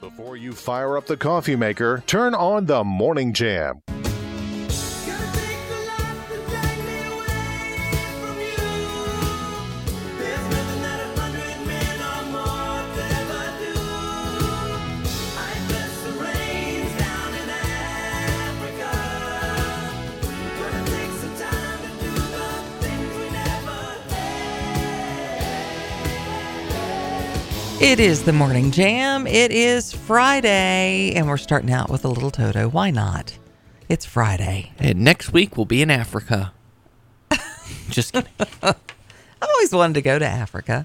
Before you fire up the coffee maker, turn on the Morning Jam. It is the Morning Jam. It is Friday, and we're starting out with a little Toto. Why not? It's Friday. And next week we'll be in Africa. Just kidding. I've always wanted to go to Africa.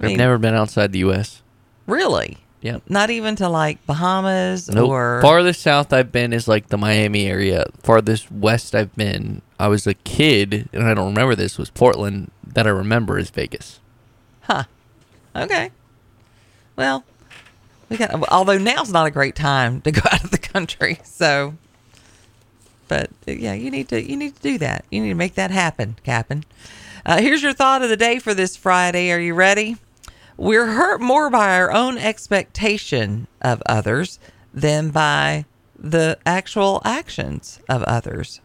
I've never been outside the U.S. Really? Yeah. Not even to like Bahamas or... Farthest south I've been is like the Miami area. Farthest west I've been, I was a kid, and I don't remember this, was Portland. That I remember is Vegas. Huh. Okay. Well, although now's not a great time to go out of the country, so, but yeah, you need to do that. You need to make that happen, Captain. Here's your thought of the day for this Friday. Are you ready? We're hurt more by our own expectation of others than by the actual actions of others.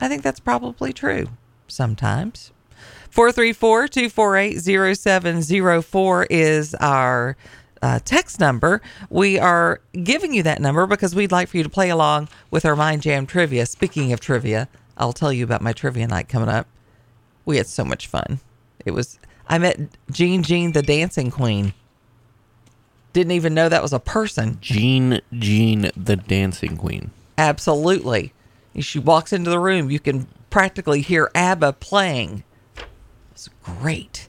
I think that's probably true sometimes. 434-248-0704 is our text number. We are giving you that number because we'd like for you to play along with our Mind Jam trivia. Speaking of trivia, I'll tell you about my trivia night coming up. We had so much fun. I met Jean, the dancing queen. Didn't even know that was a person. Jean, the dancing queen. Absolutely. She walks into the room. You can practically hear ABBA playing. Great.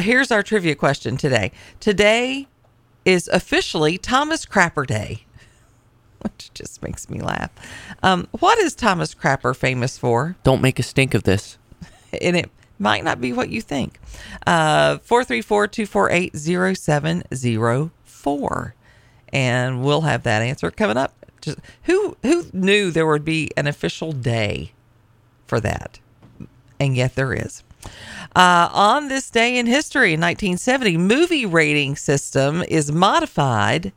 Here's our trivia question today. Today is officially Thomas Crapper Day, which just makes me laugh. What is Thomas Crapper famous for? Don't make a stink of this. And it might not be what you think. 434-248-0704. And we'll have that answer coming up. Just, who knew there would be an official day for that? And yet there is. On this day in history, in 1970, movie rating system is modified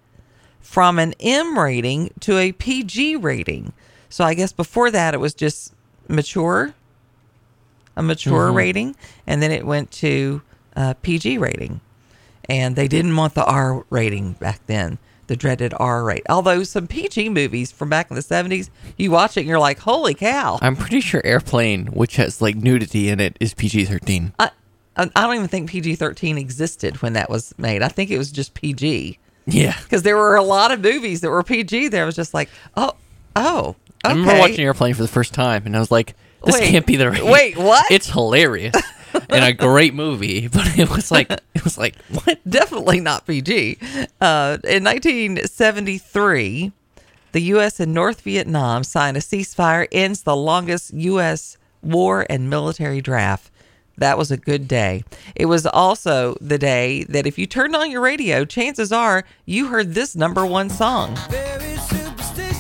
from an M rating to a PG rating. So I guess before that, it was just a mature rating, and then it went to PG rating. And they didn't want the R rating back then, the dreaded R rate. Although some PG movies from back in the 70s, you watch it and you're like, holy cow. I'm pretty sure Airplane, which has like nudity in it, is PG-13. I don't even think PG-13 existed when that was made. I think it was just PG. Yeah. Because there were a lot of movies that were PG there. I was just like, oh, okay. I remember watching Airplane for the first time and I was like, this can't be the rating. Wait, what? It's hilarious. And a great movie, but it was like what? Definitely not PG. In 1973, the U.S. and North Vietnam signed a ceasefire, ends the longest U.S. war and military draft. That was a good day. It was also the day that if you turned on your radio, chances are you heard this number one song. Very superstitious.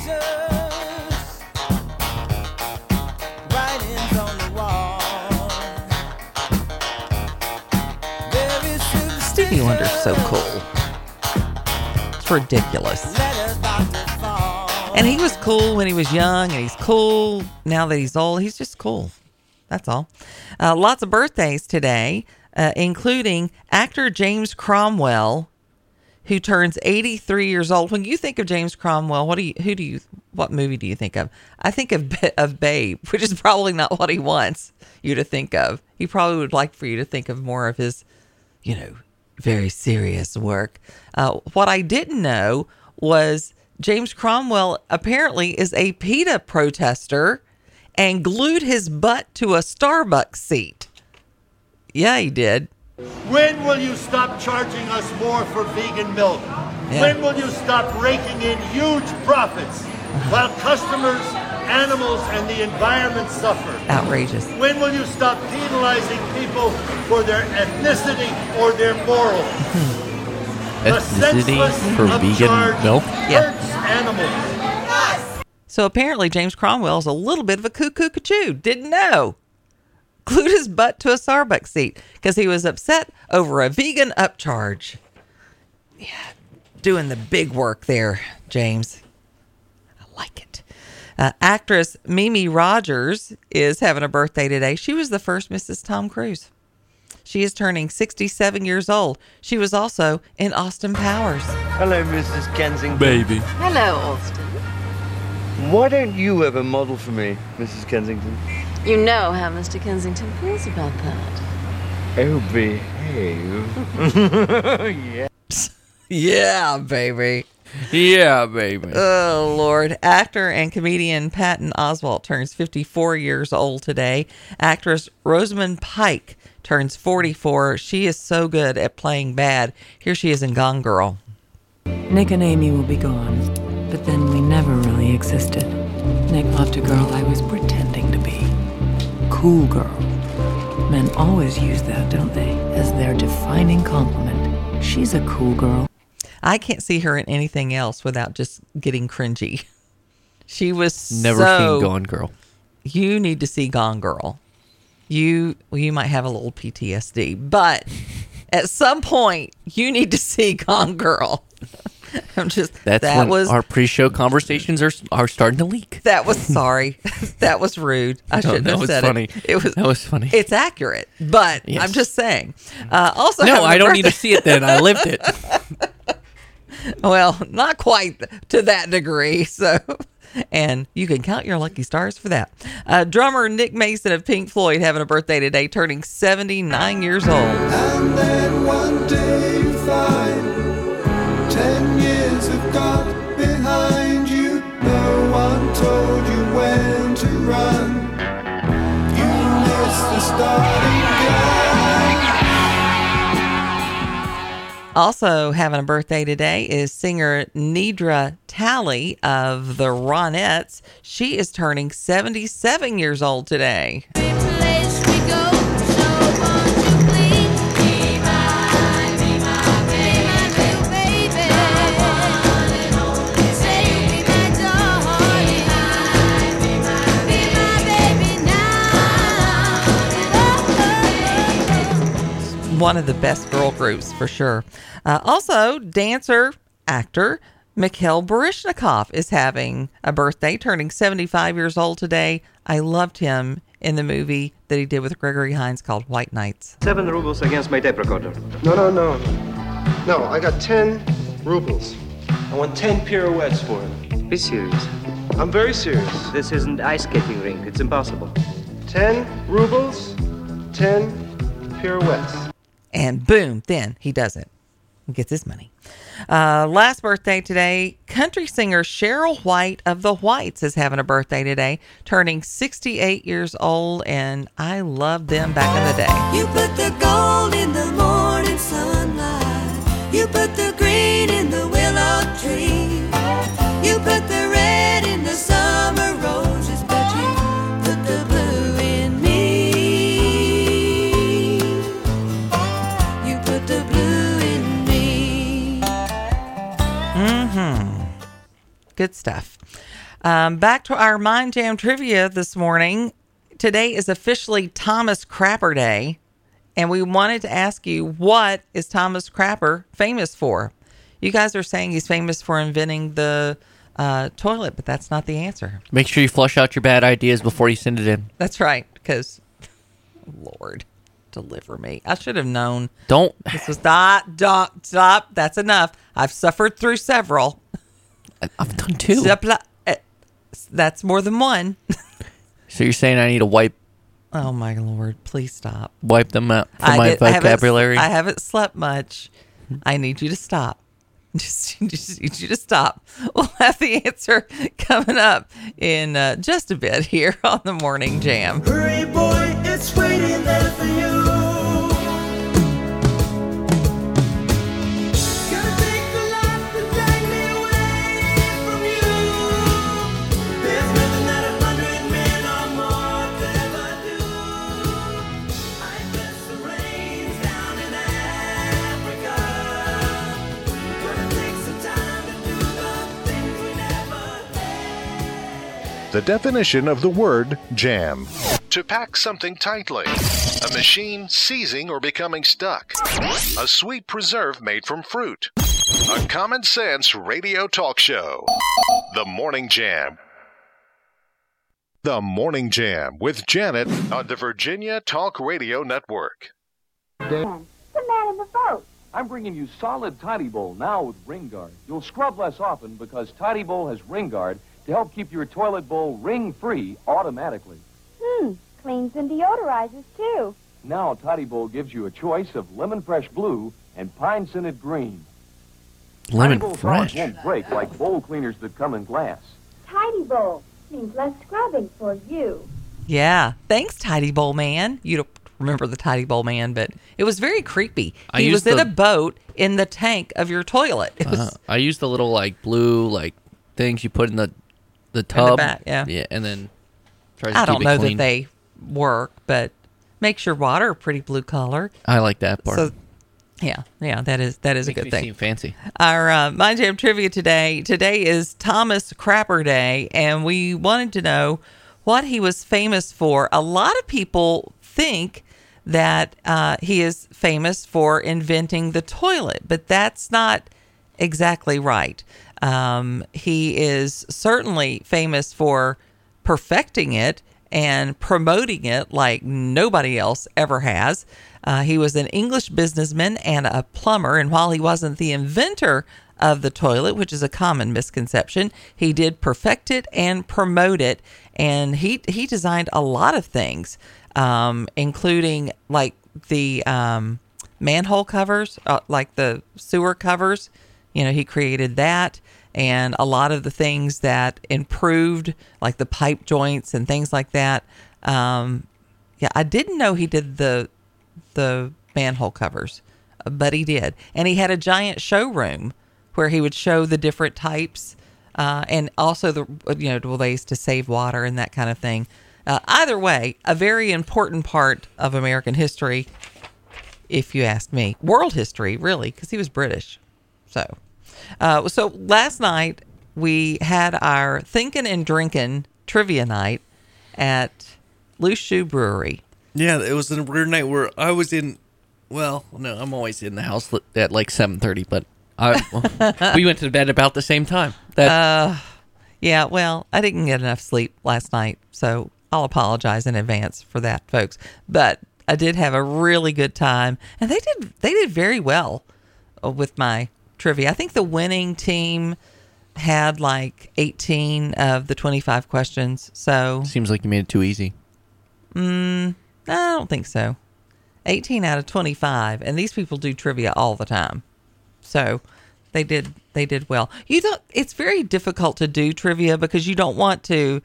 Stevie Wonder's so cool. It's ridiculous. And he was cool when he was young, and he's cool now that he's old. He's just cool. That's all. Lots of birthdays today, including actor James Cromwell, who turns 83 years old. When you think of James Cromwell, what movie do you think of? I think of Babe, which is probably not what he wants you to think of. He probably would like for you to think of more of his, very serious work. What I didn't know was James Cromwell apparently is a PETA protester and glued his butt to a Starbucks seat. Yeah, he did. When will you stop charging us more for vegan milk? Yeah. When will you stop raking in huge profits while customers, animals, and the environment suffer? Outrageous. When will you stop penalizing people for their ethnicity or their morals? Ethnicity for vegan milk? Yeah. Animals. So apparently James Cromwell is a little bit of a cuckoo. Didn't know. Glued his butt to a Starbucks seat because he was upset over a vegan upcharge. Yeah. doing the big work there, James. I like it. Actress Mimi Rogers is having a birthday today. She was the first Mrs. Tom Cruise. She is turning 67 years old. She was also in Austin Powers. Hello, Mrs. Kensington. Baby. Hello, Austin. Why don't you ever model for me, Mrs. Kensington? You know how Mr. Kensington feels about that. Oh, behave. Yeah, baby. Yeah, baby. Oh, Lord. Actor and comedian Patton Oswalt turns 54 years old today. Actress Rosamund Pike turns 44. She is so good at playing bad. Here she is in Gone Girl. Nick and Amy will be gone, but then we never really existed. Nick loved a girl I was pretending to be. Cool girl. Men always use that, don't they, as their defining compliment. She's a cool girl. I can't see her in anything else without just getting cringy. She was never seen Gone Girl. You need to see Gone Girl. You might have a little PTSD, but at some point you need to see Gone Girl. Our pre-show conversations are starting to leak. That was sorry. That was rude. I shouldn't have said it. That was funny. It's accurate, but yes. I'm just saying. I don't need to see it then. I lived it. Well, not quite to that degree, so. And you can count your lucky stars for that. Drummer Nick Mason of Pink Floyd having a birthday today, turning 79 years old. And then one day you find 10 years have got behind you. No one told you when to run. You missed the starting gun. Also having a birthday today is singer Nidra Talley of the Ronettes. She is turning 77 years old today. One of the best girl groups for sure. Also, dancer, actor Mikhail Baryshnikov is having a birthday, turning 75 years old today. I loved him in the movie that he did with Gregory Hines called White Nights. 7 rubles against my tape recorder. No, I got 10 rubles. I want 10 pirouettes for it. Be serious. I'm very serious. This isn't ice skating rink. It's impossible. 10 rubles, 10 pirouettes. And boom, then he does it. He gets his money. Last birthday today, country singer Cheryl White of the Whites is having a birthday today, turning 68 years old, and I loved them back in the day. You put the gold in the morning sunlight. You put the green in the willow tree. You put the red in the summer roses, but you put the blue in me. You put the blue. Good stuff. Back to our Mind Jam trivia this morning. Today is officially Thomas Crapper Day, and we wanted to ask you, what is Thomas Crapper famous for? You guys are saying he's famous for inventing the toilet, but that's not the answer. Make sure you flush out your bad ideas before you send it in. That's right, because, Lord, deliver me. I should have known. Stop. That's enough. I've suffered through several. I've done 2. That's more than one. So you're saying I need to wipe? Oh my Lord, please stop. Wipe them out from my vocabulary? I haven't slept much. I need you to stop. Just need you to stop. We'll have the answer coming up in just a bit here on the Morning Jam. Hurry, boy, it's waiting there for you. The definition of the word jam. to pack something tightly, a machine seizing or becoming stuck, a sweet preserve made from fruit, a common sense radio talk show, The Morning Jam. The Morning Jam with Janet on the Virginia Talk Radio Network. Dan, the man in the boat. I'm bringing you solid Tidy Bowl now with Ring Guard. You'll scrub less often because Tidy Bowl has Ring Guard to help keep your toilet bowl ring-free automatically. Cleans and deodorizes, too. Now Tidy Bowl gives you a choice of lemon fresh blue and pine-scented green. Lemon fresh? Won't break like bowl cleaners that come in glass. Tidy Bowl means less scrubbing for you. Yeah. Thanks, Tidy Bowl Man. You don't remember the Tidy Bowl Man, but it was very creepy. He was in a boat in the tank of your toilet. I used the little blue things you put in the tub. In the back, yeah, and then try to keep it clean. I don't know that they work, but makes your water a pretty blue color. I like that part. So, yeah, that is a good thing. Seem fancy. Our Mind Jam trivia today is Thomas Crapper Day, and we wanted to know what he was famous for. A lot of people think that he is famous for inventing the toilet, but that's not exactly right. He is certainly famous for perfecting it and promoting it like nobody else ever has. He was an English businessman and a plumber, and while he wasn't the inventor of the toilet, which is a common misconception, he did perfect it and promote it, and he designed a lot of things, including the manhole covers, the sewer covers. He created that, and a lot of the things that improved, like the pipe joints and things like that. I didn't know he did the manhole covers, but he did. And he had a giant showroom where he would show the different types, and also ways to save water and that kind of thing. Either way, a very important part of American history, if you ask me. World history, really, because he was British. So last night we had our Thinkin' and Drinkin' trivia night at Loose Shoe Brewery. Yeah, it was a weird night where I was in. Well, no, I'm always in the house at 7:30, but we went to bed about the same time. I didn't get enough sleep last night, so I'll apologize in advance for that, folks. But I did have a really good time, and they did very well with my trivia. I think the winning team had 18 of the 25 questions. So seems like you made it too easy. I don't think so. 18 out of 25, and these people do trivia all the time. So they did well. It's very difficult to do trivia because you don't want to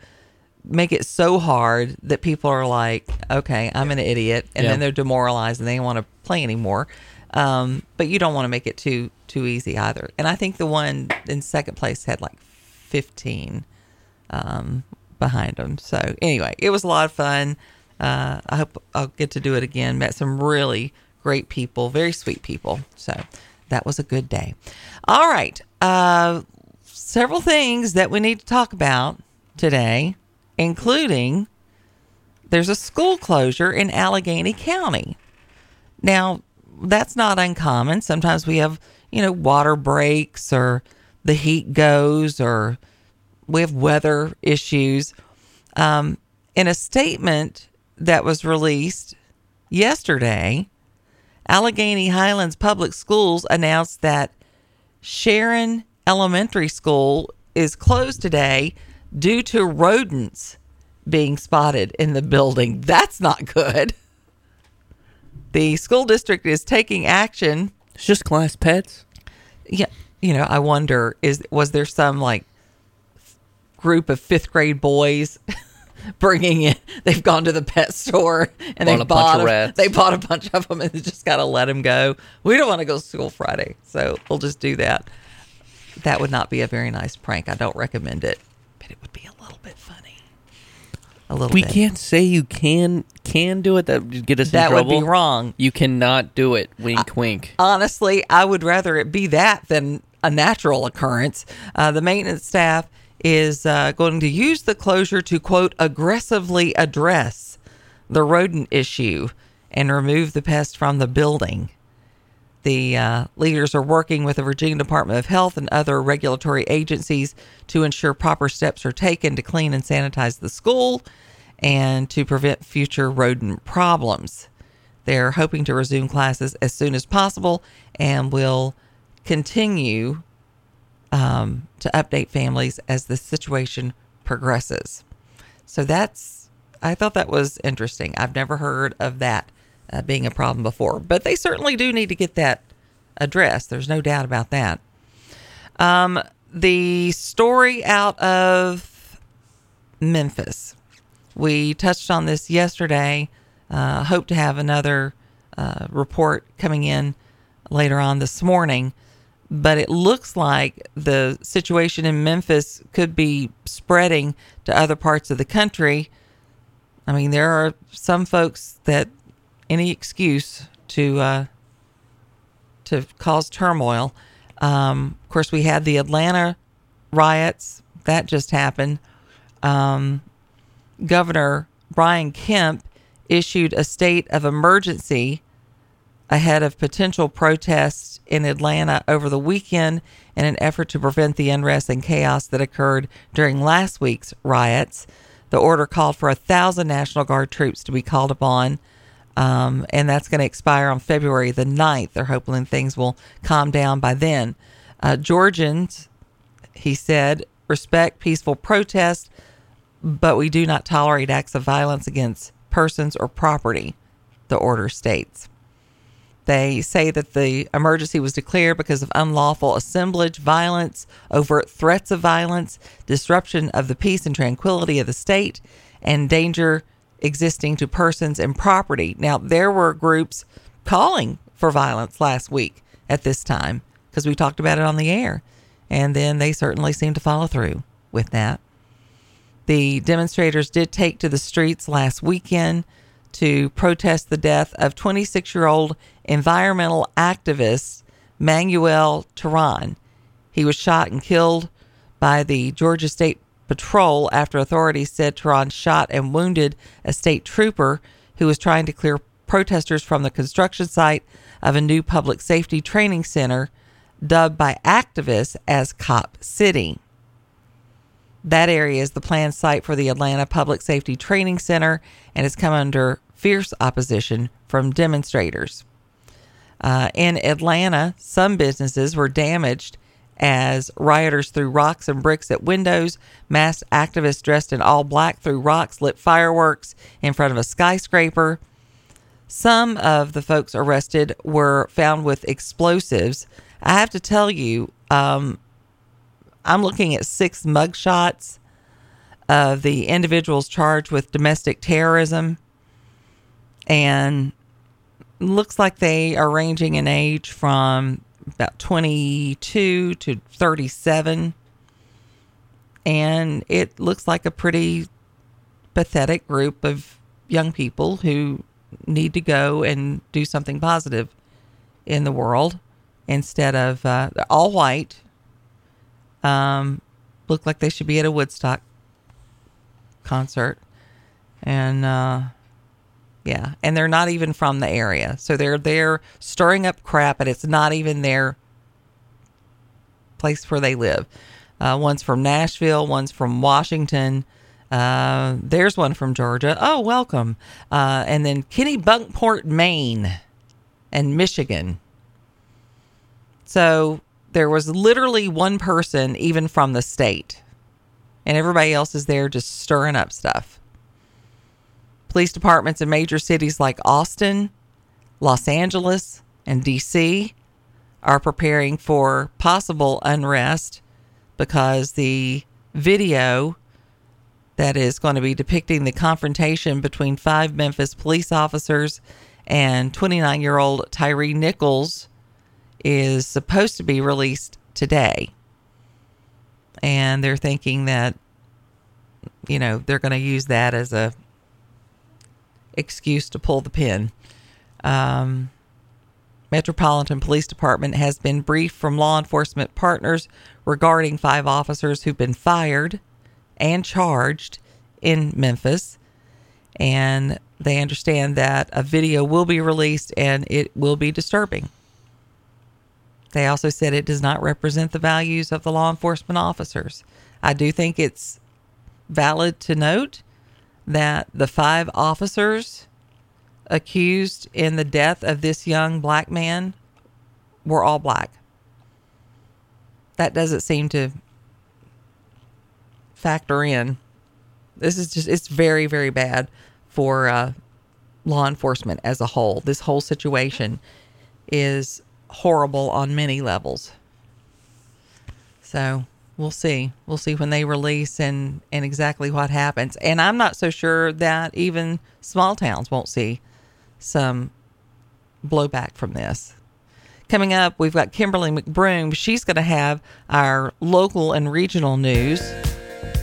make it so hard that people are like, "Okay, I'm an idiot," and then they're demoralized and they don't want to play anymore. But you don't want to make it too easy either. And I think the one in second place had 15 behind them. So anyway, it was a lot of fun. I hope I'll get to do it again. Met some really great people, very sweet people. So that was a good day. All right. Several things that we need to talk about today, including there's a school closure in Allegheny County. Now, that's not uncommon. Sometimes we have, water breaks or the heat goes or we have weather issues. In a statement that was released yesterday, Allegheny Highlands Public Schools announced that Sharon Elementary School is closed today due to rodents being spotted in the building. That's not good. The school district is taking action. It's just class pets. Yeah. I wonder, was there some group of 5th grade boys bringing in, they've gone to the pet store and they bought a bunch of them and they just got to let them go. We don't want to go to school Friday, so we'll just do that. That would not be a very nice prank. I don't recommend it, but it would be a little bit funny. We can't say you can do it. That would get us in trouble. That would be wrong. You cannot do it. Wink, wink. Honestly, I would rather it be that than a natural occurrence. The maintenance staff is going to use the closure to, quote, aggressively address the rodent issue and remove the pest from the building. The leaders are working with the Virginia Department of Health and other regulatory agencies to ensure proper steps are taken to clean and sanitize the school and to prevent future rodent problems. They're hoping to resume classes as soon as possible and will continue to update families as the situation progresses. So I thought that was interesting. I've never heard of that being a problem before, but they certainly do need to get that addressed. There's no doubt about that. The story out of Memphis, we touched on this yesterday. Hope to have another report coming in later on this morning, but it looks like the situation in Memphis could be spreading to other parts of the country. I mean, there are some folks that any excuse to cause turmoil. Of course, we had the Atlanta riots. That just happened. Governor Brian Kemp issued a state of emergency ahead of potential protests in Atlanta over the weekend in an effort to prevent the unrest and chaos that occurred during last week's riots. The order called for 1,000 National Guard troops to be called upon. And that's going to expire on February the 9th. They're hoping things will calm down by then. Georgians, he said, respect peaceful protest, but we do not tolerate acts of violence against persons or property, the order states. They say that the emergency was declared because of unlawful assemblage, violence, overt threats of violence, disruption of the peace and tranquility of the state, and danger existing to persons and property. Now, there were groups calling for violence last week at this time because we talked about it on the air, and then they certainly seemed to follow through with that. The demonstrators did take to the streets last weekend to protest the death of 26-year-old environmental activist Manuel Teran. He was shot and killed by the Georgia State Patrol after authorities said Teran shot and wounded a state trooper who was trying to clear protesters from the construction site of a new public safety training center dubbed by activists as Cop City. That area is the planned site for the Atlanta Public Safety Training Center and has come under fierce opposition from demonstrators. In Atlanta, some businesses were damaged as rioters threw rocks and bricks at windows. Masked activists dressed in all black threw rocks, lit fireworks in front of a skyscraper. Some of the folks arrested were found with explosives. I have to tell you, I'm looking at 6 mugshots of the individuals charged with domestic terrorism, and looks like they are ranging in age from about 22 to 37, and it looks like a pretty pathetic group of young people who need to go and do something positive in the world instead of all white. Look like they should be at a Woodstock concert, and yeah, and they're not even from the area. So they're stirring up crap, and it's not even their place where they live. One's from Nashville, one's from Washington. There's one from Georgia. Oh, welcome. And then Kennebunkport, Maine, and Michigan. So there was literally one person even from the state, and everybody else is there just stirring up stuff. Police departments in major cities like Austin, Los Angeles, and D.C. are preparing for possible unrest because the video that is going to be depicting the confrontation between 5 Memphis police officers and 29-year-old Tyree Nichols is supposed to be released today. And they're thinking that, you know, they're going to use that as a excuse to pull the pin. Metropolitan Police Department has been briefed from law enforcement partners regarding 5 officers who've been fired and charged in Memphis. And They understand that a video will be released and it will be disturbing. They also said it does not represent the values of the law enforcement officers. I do think it's valid to note that the 5 officers accused in the death of this young black man were all black. That doesn't seem to factor in. This is just, it's very, very bad for law enforcement as a whole. This whole situation is horrible on many levels. So we'll see. We'll see when they release and exactly what happens. And I'm not so sure that even small towns won't see some blowback from this. Coming up, we've got Kimberly McBroom. She's going to have our local and regional news.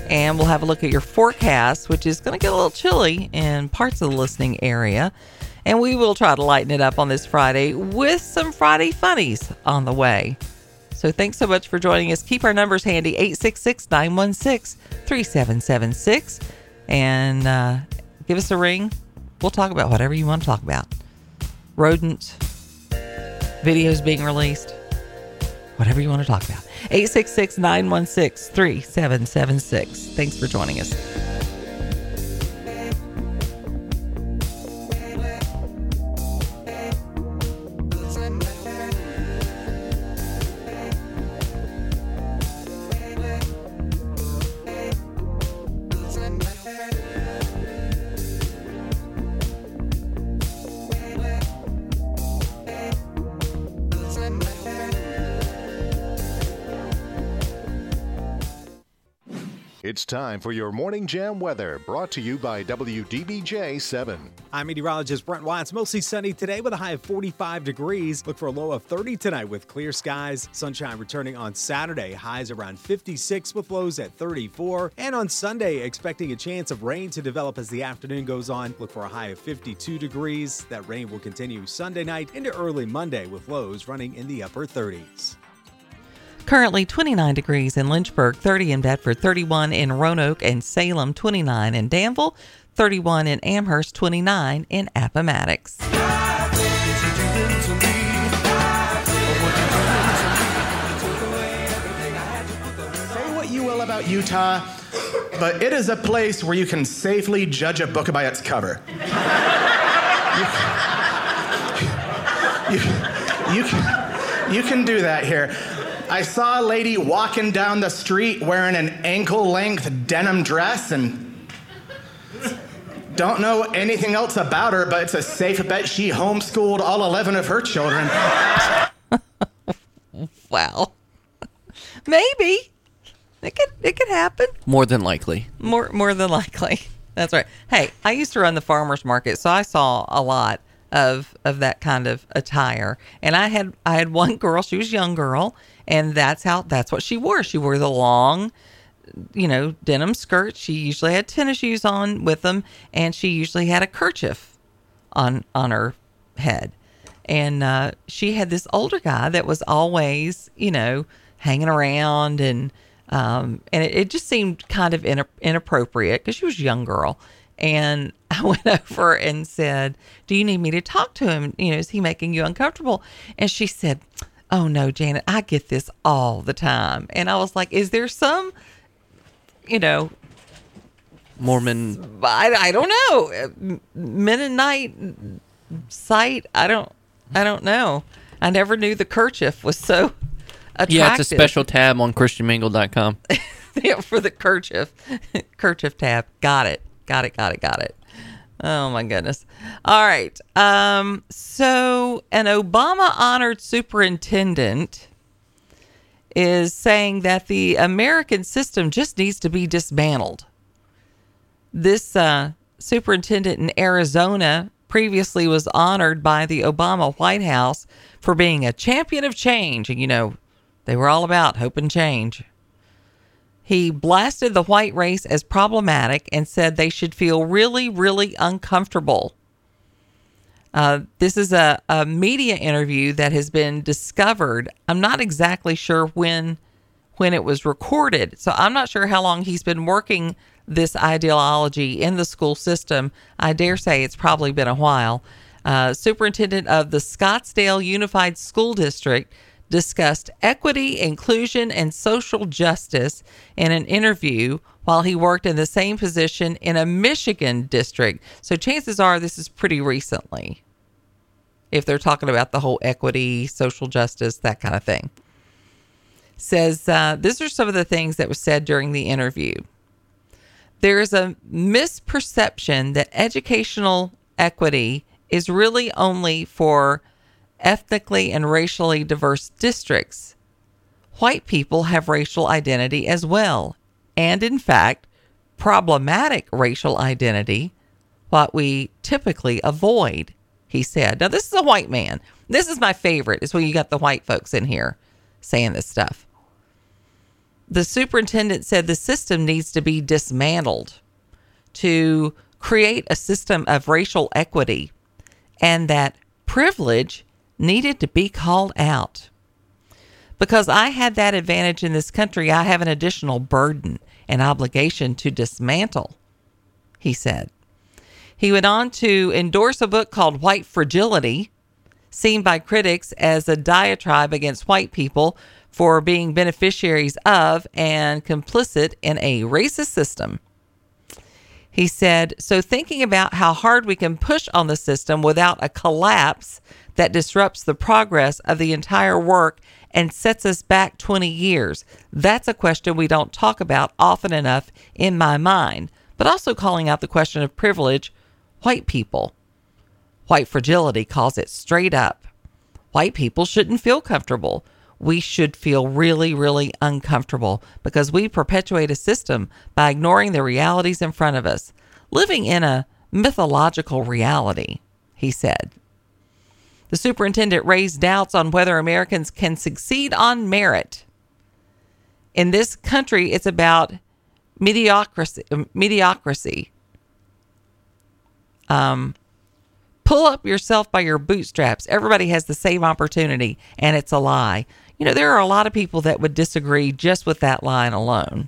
And we'll have a look at your forecast, which is going to get a little chilly in parts of the listening area. And we will try to lighten it up on this Friday with some Friday funnies on the way. So thanks so much for joining us. Keep our numbers handy, 866-916-3776. And give us a ring. We'll talk about whatever you want to talk about. Rodents, videos being released, whatever you want to talk about. 866-916-3776. Thanks for joining us. It's time for your Morning Jam weather, brought to you by WDBJ7. I'm meteorologist Brent Watts. Mostly sunny today with a high of 45 degrees. Look for a low of 30 tonight with clear skies. Sunshine returning on Saturday. Highs around 56 with lows at 34. And on Sunday, expecting a chance of rain to develop as the afternoon goes on. Look for a high of 52 degrees. That rain will continue Sunday night into early Monday with lows running in the upper 30s. Currently 29 degrees in Lynchburg, 30 in Bedford, 31 in Roanoke and Salem, 29 in Danville, 31 in Amherst, 29 in Appomattox. Say what you will about Utah, but it is a place where you can safely judge a book by its cover. You can do that here. I saw a lady walking down the street wearing an ankle-length denim dress and don't know anything else about her, but it's a safe bet she homeschooled all 11 of her children. Wow. Maybe. It could happen. More than likely. More than likely. That's right. Hey, I used to run the farmer's market, so I saw a lot of that kind of attire. And I had one girl, she was a young girl, and that's what she wore. She wore the long, denim skirt. She usually had tennis shoes on with them, and she usually had a kerchief on her head. And she had this older guy that was always, hanging around, and it just seemed kind of inappropriate because she was a young girl. And I went over and said, "Do you need me to talk to him? Is he making you uncomfortable?" And she said, "Oh no, Janet, I get this all the time." And I was like, "Is there some, Mormon? I don't know, Mennonite site? I don't know. I never knew the kerchief was so attractive." Yeah, it's a special tab on ChristianMingle.com for the kerchief tab. Got it. Oh, my goodness. All right. So an Obama-honored superintendent is saying that the American system just needs to be dismantled. This superintendent in Arizona previously was honored by the Obama White House for being a champion of change. And, they were all about hope and change. He blasted the white race as problematic and said they should feel really, really uncomfortable. This is a media interview that has been discovered. I'm not exactly sure when it was recorded, so I'm not sure how long he's been working this ideology in the school system. I dare say it's probably been a while. Superintendent of the Scottsdale Unified School District discussed equity, inclusion, and social justice in an interview while he worked in the same position in a Michigan district. So chances are this is pretty recently, if they're talking about the whole equity, social justice, that kind of thing. Says, these are some of the things that was said during the interview. There is a misperception that educational equity is really only for ethnically and racially diverse districts. White people have racial identity as well, and in fact, problematic racial identity, what we typically avoid, he said. Now, this is a white man. This is my favorite, is when you got the white folks in here saying this stuff. The superintendent said the system needs to be dismantled to create a system of racial equity, and that privilege needed to be called out. Because I had that advantage in this country, I have an additional burden and obligation to dismantle, he said. He went on to endorse a book called White Fragility, seen by critics as a diatribe against white people for being beneficiaries of and complicit in a racist system. He said, so thinking about how hard we can push on the system without a collapse that disrupts the progress of the entire work and sets us back 20 years, that's a question we don't talk about often enough in my mind, but also calling out the question of privilege, white people. White fragility calls it straight up. White people shouldn't feel comfortable. We should feel really, really uncomfortable because we perpetuate a system by ignoring the realities in front of us, living in a mythological reality, he said. The superintendent raised doubts on whether Americans can succeed on merit. In this country, it's about mediocrity. Pull up yourself by your bootstraps. Everybody has the same opportunity, and it's a lie. You know, there are a lot of people that would disagree just with that line alone.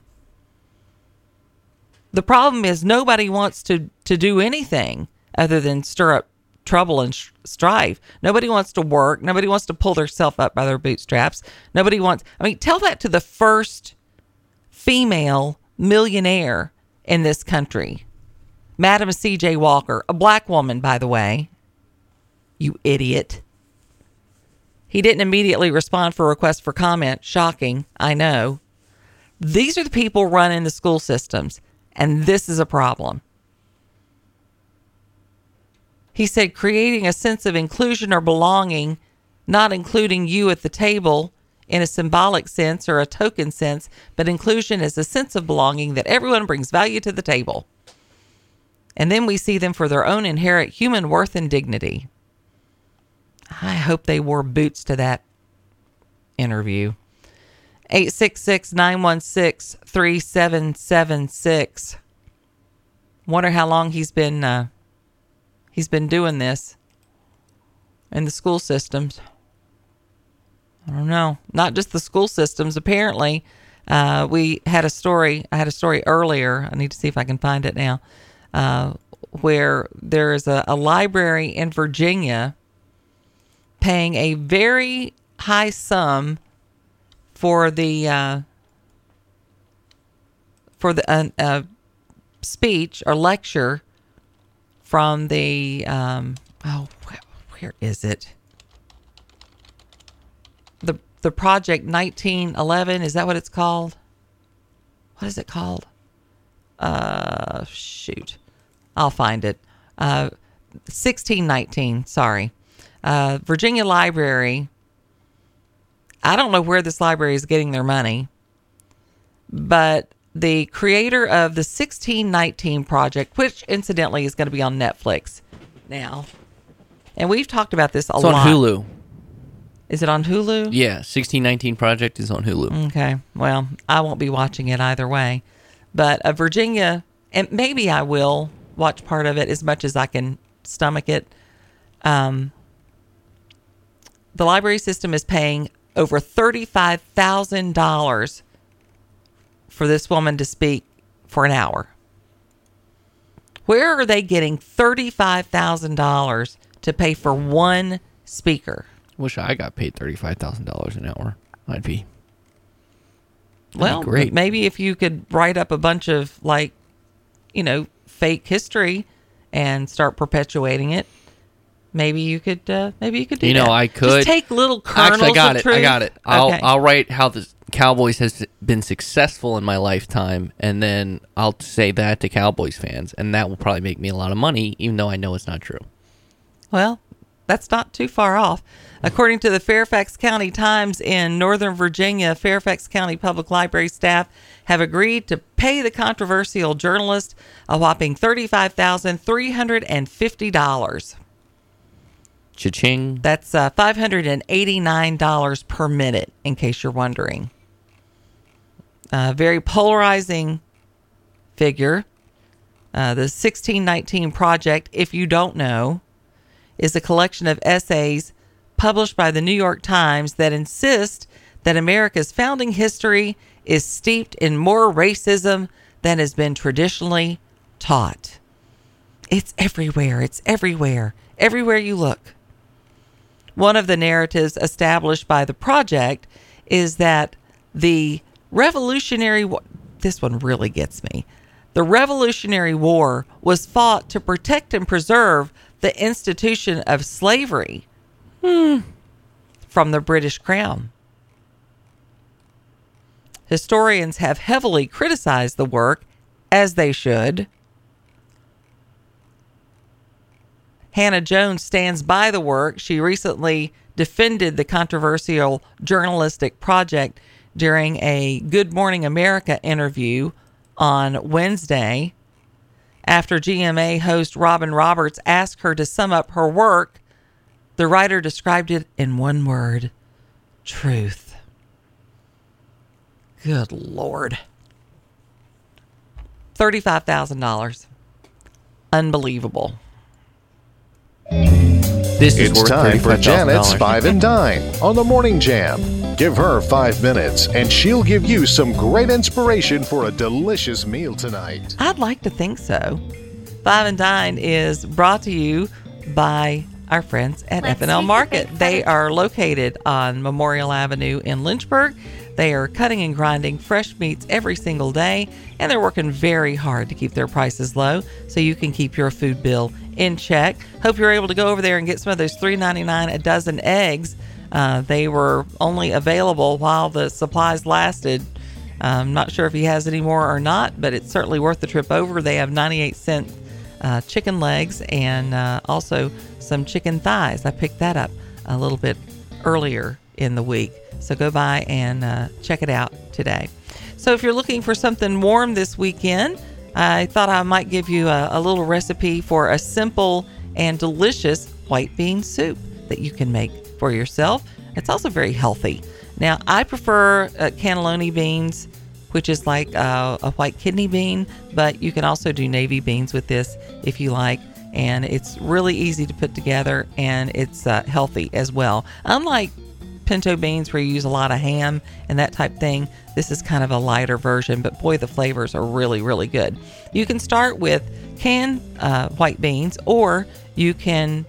The problem is nobody wants to do anything other than stir up trouble and strife. Nobody wants to work. Nobody wants to pull themselves up by their bootstraps. Nobody wants... I mean, tell that to the first female millionaire in this country. Madam C.J. Walker, a black woman, by the way. You idiot. He didn't immediately respond for a request for comment. Shocking, I know. These are the people running the school systems, and this is a problem. He said creating a sense of inclusion or belonging, not including you at the table in a symbolic sense or a token sense, but inclusion is a sense of belonging that everyone brings value to the table. And then we see them for their own inherent human worth and dignity. I hope they wore boots to that interview. 866-916-3776. Wonder how long he's been doing this in the school systems. I don't know. Not just the school systems. Apparently, we had a story. I had a story earlier. I need to see if I can find it now. Where there is a library in Virginia paying a very high sum for the speech or lecture from the where is it? The Project 1911, is that what it's called? What is it called? Shoot, I'll find it. 1619. Sorry. Virginia Library. I don't know where this library is getting their money, but the creator of the 1619 Project, which incidentally is going to be on Netflix now, and we've talked about this a lot. It's on Hulu. Is it on Hulu? Yeah, 1619 Project is on Hulu. Okay. Well, I won't be watching it either way, but a Virginia, and maybe I will watch part of it as much as I can stomach it. The library system is paying over $35,000 for this woman to speak for an hour. Where are they getting $35,000 to pay for one speaker? Wish I got paid $35,000 an hour. I'd be... Well, great. Maybe if you could write up a bunch of, like, you know, fake history and start perpetuating it, maybe you could do that. You know, that. I could. Just take little kernels of truth. I got it. I'll write how the Cowboys has been successful in my lifetime, and then I'll say that to Cowboys fans, and that will probably make me a lot of money, even though I know it's not true. Well, that's not too far off. According to the Fairfax County Times in Northern Virginia, Fairfax County Public Library staff have agreed to pay the controversial journalist a whopping $35,350. Cha-ching. That's $589 per minute, in case you're wondering. A very polarizing figure. The 1619 Project, if you don't know, is a collection of essays published by the New York Times that insist that America's founding history is steeped in more racism than has been traditionally taught. It's everywhere. It's everywhere. Everywhere you look. One of the narratives established by the project is that the Revolutionary War... This one really gets me. The Revolutionary War was fought to protect and preserve the institution of slavery from the British Crown. Historians have heavily criticized the work, as they should. Hannah Jones stands by the work. She recently defended the controversial journalistic project during a Good Morning America interview on Wednesday, after GMA host Robin Roberts asked her to sum up her work. The writer described it in one word: truth. Good Lord. $35,000. Unbelievable. This is it's time for Janet's 5 and Dime on the Morning Jam. Give her 5 minutes, and she'll give you some great inspiration for a delicious meal tonight. I'd like to think so. 5 and Dine is brought to you by our friends at FNL Market. They are located on Memorial Avenue in Lynchburg. They are cutting and grinding fresh meats every single day, and they're working very hard to keep their prices low so you can keep your food bill in check. Hope you're able to go over there and get some of those $3.99 a dozen eggs. They were only available while the supplies lasted. I'm not sure if he has any more or not, but it's certainly worth the trip over. They have 98-cent chicken legs and also some chicken thighs. I picked that up a little bit earlier in the week. So go by and check it out today. So if you're looking for something warm this weekend, I thought I might give you a little recipe for a simple and delicious white bean soup that you can make for yourself. It's also very healthy. Now, I prefer cannelloni beans, which is like a white kidney bean, but you can also do navy beans with this if you like. And it's really easy to put together, and it's healthy as well. Unlike pinto beans, where you use a lot of ham and that type thing, this is kind of a lighter version, but boy, the flavors are really, really good. You can start with canned white beans, or you can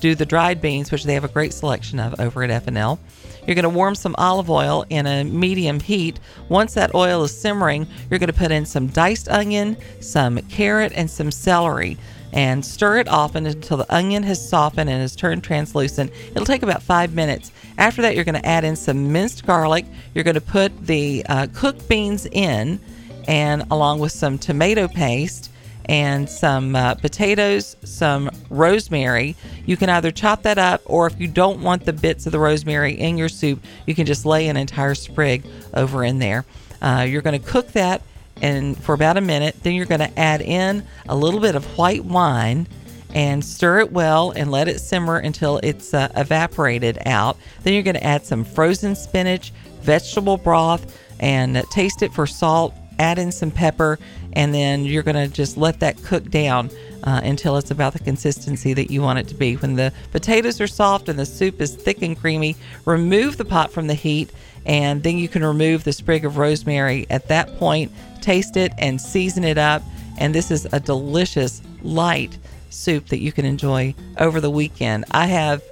do the dried beans, which they have a great selection of over at FNL. You're going to warm some olive oil in a medium heat. Once that oil is simmering, you're going to put in some diced onion, some carrot, and some celery, and stir it often until the onion has softened and has turned translucent. It'll take about 5 minutes. After that, you're going to add in some minced garlic. You're going to put the cooked beans in, and along with some tomato paste and some potatoes, some rosemary. You can either chop that up, or if you don't want the bits of the rosemary in your soup, you can just lay an entire sprig over in there. You're going to cook that and for about a minute. Then you're going to add in a little bit of white wine and stir it well and let it simmer until it's evaporated out. Then you're going to add some frozen spinach, vegetable broth, and taste it for salt. Add in some pepper, and then you're going to just let that cook down until it's about the consistency that you want it to be. When the potatoes are soft and the soup is thick and creamy, remove the pot from the heat, and then you can remove the sprig of rosemary at that point. Taste it and season it up, and this is a delicious light soup that you can enjoy over the weekend. I have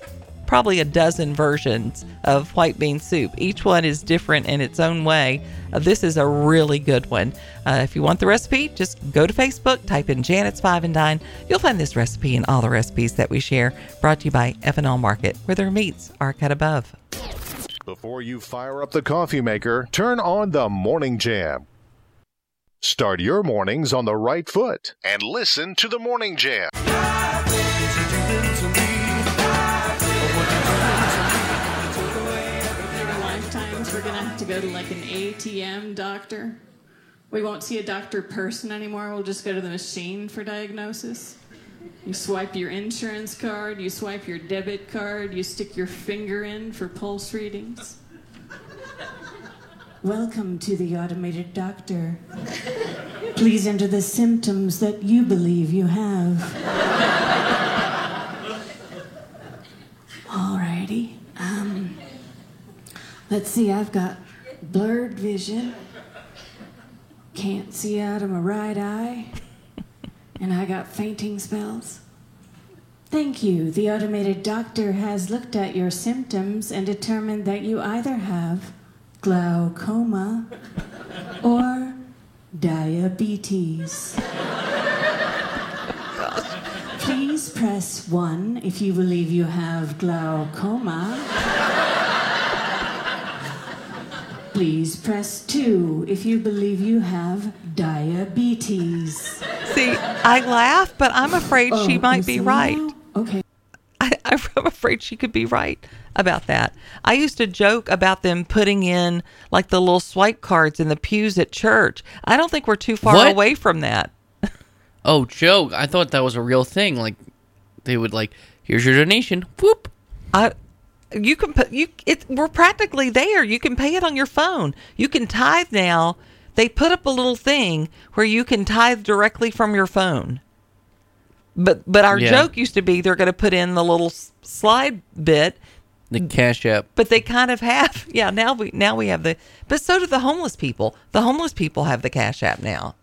probably a dozen versions of white bean soup. Each one is different in its own way. This is a really good one. If you want the recipe, just go to Facebook, type in Janet's 5 and Dine. You'll find this recipe and all the recipes that we share, brought to you by FNL Market, where their meats are cut above. Before you fire up the coffee maker, turn on the Morning Jam. Start your mornings on the right foot and listen to the Morning Jam. To go to like an ATM doctor. We won't see a doctor person anymore. We'll just go to the machine for diagnosis. You swipe your insurance card, you swipe your debit card, you stick your finger in for pulse readings. Welcome to the automated doctor. Please enter the symptoms that you believe you have. Alrighty. Let's see, I've got blurred vision, can't see out of my right eye, and I got fainting spells. Thank you. The automated doctor has looked at your symptoms and determined that you either have glaucoma or diabetes. Please press 1 if you believe you have glaucoma. Please press 2 if you believe you have diabetes. See, I laugh, but I'm afraid she might be right. Now? Okay. I'm afraid she could be right about that. I used to joke about them putting in like the little swipe cards in the pews at church. I don't think we're too far away from that. Oh, joke. I thought that was a real thing. Like, they would like, here's your donation. Whoop. You can put we're practically there. You can pay it on your phone. You can tithe now. They put up a little thing where you can tithe directly from your phone. But our joke used to be they're going to put in the little slide bit, the cash app. But they kind of have. Yeah, now we have the. But so do the homeless people. The homeless people have the cash app now.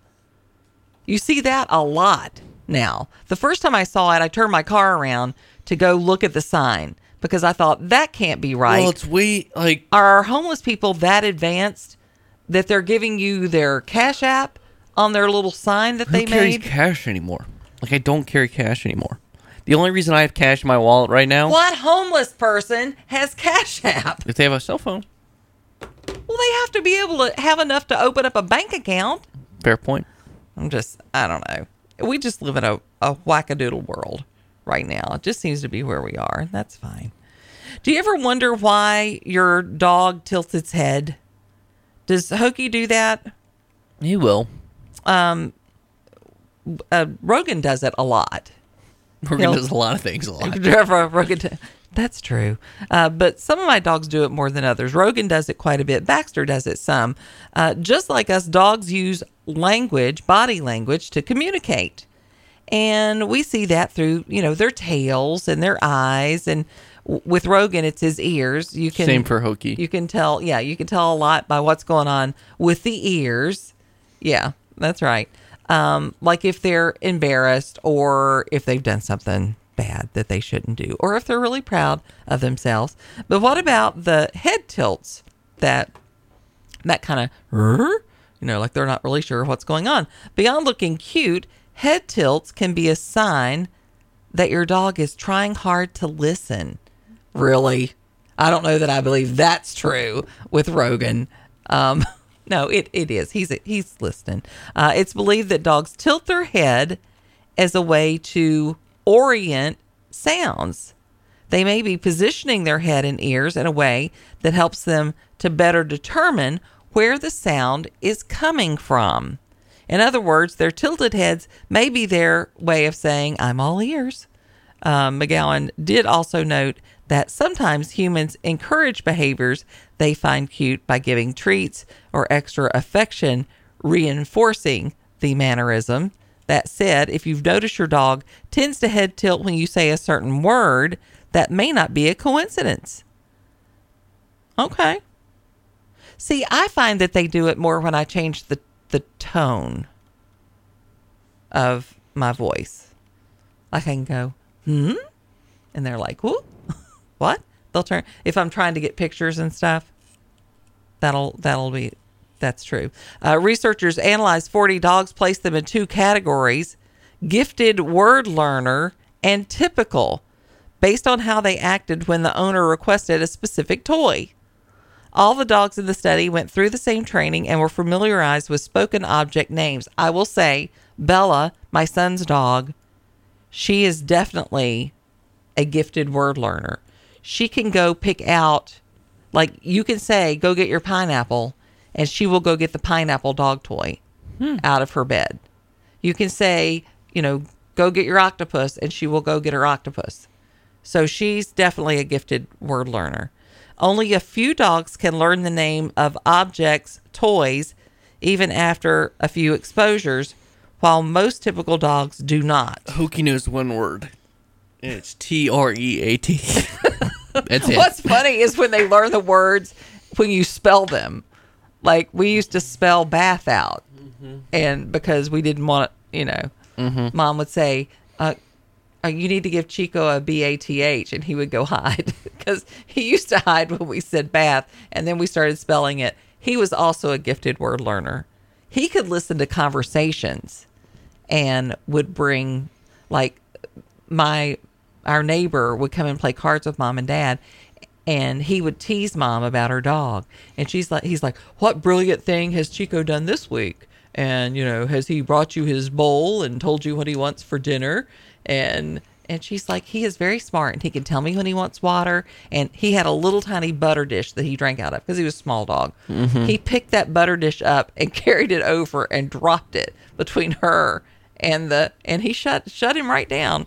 You see that a lot now. The first time I saw it, I turned my car around to go look at the sign, because I thought, that can't be right. Well, are homeless people that advanced that they're giving you their cash app on their little sign that they made? Who carries cash anymore? Like, I don't carry cash anymore. The only reason I have cash in my wallet right now... What homeless person has cash app? If they have a cell phone. Well, they have to be able to have enough to open up a bank account. Fair point. I don't know. We just live in a wackadoodle world right now. It just seems to be where we are. That's fine. Do you ever wonder why your dog tilts its head? Does Hokie do that? He will. Rogan does it a lot. Rogan does a lot of things a lot. That's true. But some of my dogs do it more than others. Rogan does it quite a bit. Baxter does it some. Just like us, dogs use language, body language, to communicate. And we see that through, their tails and their eyes. And with Rogan, it's his ears. Same for Hokie. You can tell. Yeah, you can tell a lot by what's going on with the ears. Yeah, that's right. Like if they're embarrassed or if they've done something bad that they shouldn't do, or if they're really proud of themselves. But what about the head tilts? That kind of, like they're not really sure what's going on. Beyond looking cute, head tilts can be a sign that your dog is trying hard to listen. Really? I don't know that I believe that's true with Rogan. No, it is. He's listening. It's believed that dogs tilt their head as a way to orient sounds. They may be positioning their head and ears in a way that helps them to better determine where the sound is coming from. In other words, their tilted heads may be their way of saying, I'm all ears. McGowan did also note that sometimes humans encourage behaviors they find cute by giving treats or extra affection, reinforcing the mannerism. That said, if you've noticed your dog tends to head tilt when you say a certain word, that may not be a coincidence. Okay. See, I find that they do it more when I change the tone of my voice. I can go, hmm? And they're like, whoop, what? They'll turn. If I'm trying to get pictures and stuff, that'll be, that's true. Researchers analyzed 40 dogs, placed them in two categories, gifted word learner and typical, based on how they acted when the owner requested a specific toy. All the dogs in the study went through the same training and were familiarized with spoken object names. I will say, Bella, my son's dog, she is definitely a gifted word learner. She can go pick out, like you can say, go get your pineapple, and she will go get the pineapple dog toy out of her bed. You can say, you know, go get your octopus, and she will go get her octopus. So she's definitely a gifted word learner. Only a few dogs can learn the name of objects, toys, even after a few exposures, while most typical dogs do not. Hokie knows one word. And it's T-R-E-A-T. That's it. What's funny is when they learn the words, when you spell them. Like, we used to spell bath out. Mm-hmm. And because we didn't want it, you know, Mom would say, you need to give Chico a B-A-T-H, and he would go hide, because he used to hide when we said bath, and then we started spelling it. He was also a gifted word learner. He could listen to conversations and would bring, like, our neighbor would come and play cards with Mom and Dad, and he would tease Mom about her dog. And he's like, what brilliant thing has Chico done this week? And, you know, has he brought you his bowl and told you what he wants for dinner? And she's like, he is very smart, and he can tell me when he wants water. And he had a little tiny butter dish that he drank out of because he was a small dog. Mm-hmm. He picked that butter dish up and carried it over and dropped it between her and he shut him right down.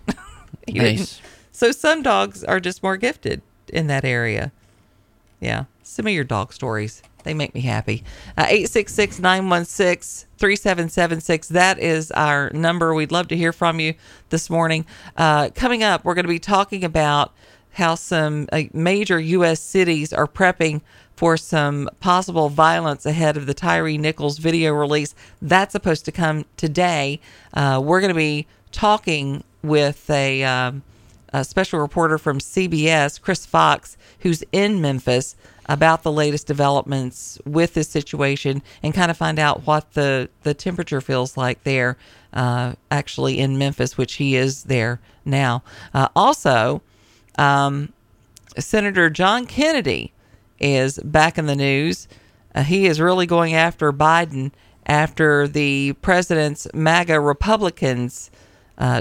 Nice. So some dogs are just more gifted in that area. Yeah. Some of your dog stories. They make me happy. 866-916-3776. That is our number. We'd love to hear from you this morning. Coming up, we're going to be talking about how some major U.S. cities are prepping for some possible violence ahead of the Tyree Nichols video release. That's supposed to come today. We're going to be talking with a special reporter from CBS, Chris Fox, who's in Memphis, about the latest developments with this situation and kind of find out what the temperature feels like there, actually in Memphis, which he is there now. Also, Senator John Kennedy is back in the news. He is really going after Biden after the president's MAGA Republicans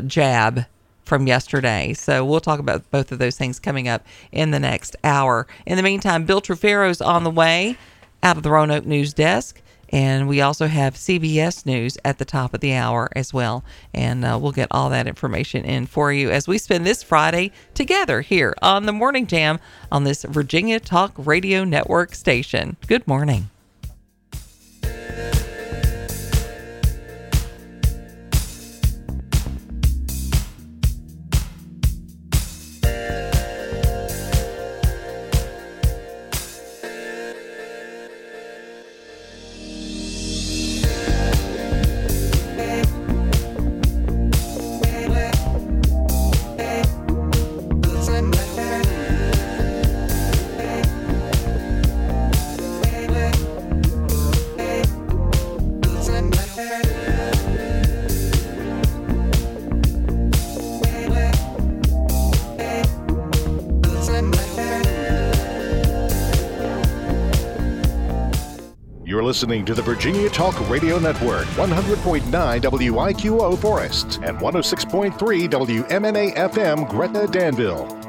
jab from yesterday. So we'll talk about both of those things coming up in the next hour. In the meantime, Bill Trefero's on the way out of the Roanoke News Desk, and we also have CBS News at the top of the hour as well. And we'll get all that information in for you as we spend this Friday together here on the Morning Jam on this Virginia Talk Radio Network station. Good morning. Listening to the Virginia Talk Radio Network, 100.9 WIQO Forest and 106.3 WMNA-FM Gretna Danville.